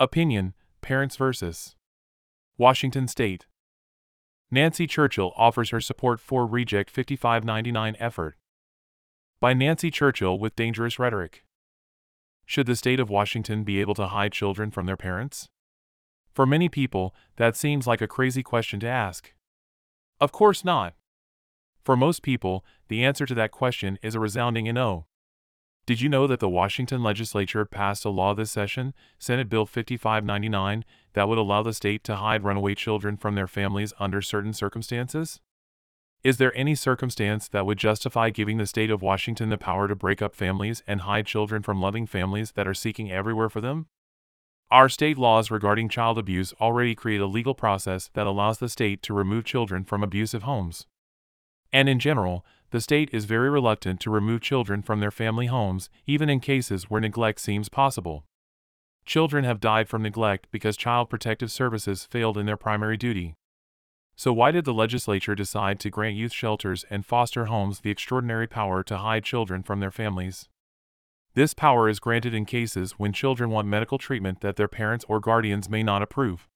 Opinion, Parents vs. Washington State. Nancy Churchill offers her support for Reject 5599 effort. By Nancy Churchill with Dangerous Rhetoric. Should the state of Washington be able to hide children from their parents? For many people, that seems like a crazy question to ask. Of course not. For most people, the answer to that question is a resounding no. Did you know that the Washington legislature passed a law this session, Senate Bill 5599, that would allow the state to hide runaway children from their families under certain circumstances? Is there any circumstance that would justify giving the state of Washington the power to break up families and hide children from loving families that are seeking everywhere for them? Our state laws regarding child abuse already create a legal process that allows the state to remove children from abusive homes. And in general, the state is very reluctant to remove children from their family homes, even in cases where neglect seems possible. Children have died from neglect because Child Protective Services failed in their primary duty. So why did the legislature decide to grant youth shelters and foster homes the extraordinary power to hide children from their families? This power is granted in cases when children want medical treatment that their parents or guardians may not approve.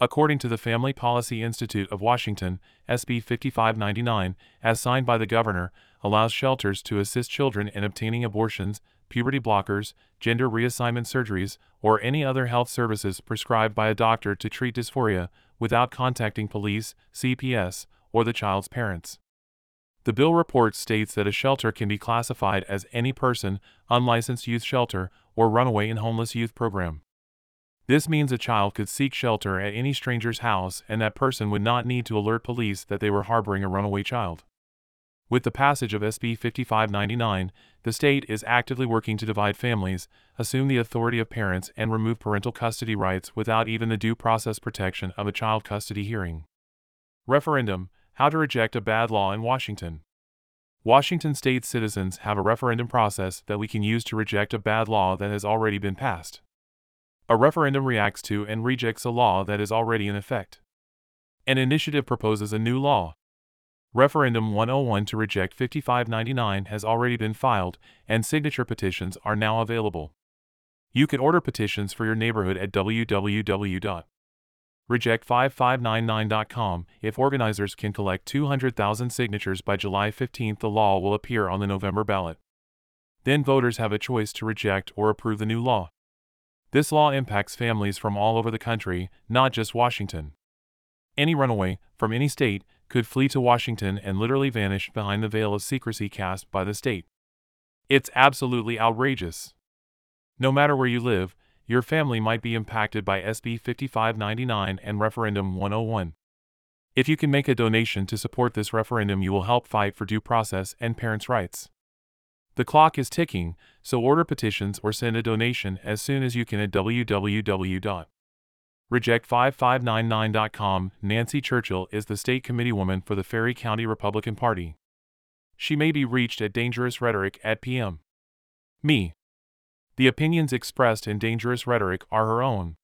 According to the Family Policy Institute of Washington, SB 5599, as signed by the governor, allows shelters to assist children in obtaining abortions, puberty blockers, gender reassignment surgeries, or any other health services prescribed by a doctor to treat dysphoria, without contacting police, CPS, or the child's parents. The bill report states that a shelter can be classified as any person, unlicensed youth shelter, or runaway and homeless youth program. This means a child could seek shelter at any stranger's house and that person would not need to alert police that they were harboring a runaway child. With the passage of SB 5599, the state is actively working to divide families, assume the authority of parents, and remove parental custody rights without even the due process protection of a child custody hearing. Referendum: How to Reject a Bad Law in Washington. Washington state citizens have a referendum process that we can use to reject a bad law that has already been passed. A referendum reacts to and rejects a law that is already in effect. An initiative proposes a new law. Referendum 101 to reject 5599 has already been filed, and signature petitions are now available. You can order petitions for your neighborhood at www.reject5599.com. If organizers can collect 200,000 signatures by July 15, the law will appear on the November ballot. Then voters have a choice to reject or approve the new law. This law impacts families from all over the country, not just Washington. Any runaway, from any state, could flee to Washington and literally vanish behind the veil of secrecy cast by the state. It's absolutely outrageous. No matter where you live, your family might be impacted by SB 5599 and Referendum 101. If you can make a donation to support this referendum, you will help fight for due process and parents' rights. The clock is ticking, so order petitions or send a donation as soon as you can at www.reject5599.com. Nancy Churchill is the state committeewoman for the Ferry County Republican Party. She may be reached at dangerousrhetoric@pm.me. The opinions expressed in Dangerous Rhetoric are her own.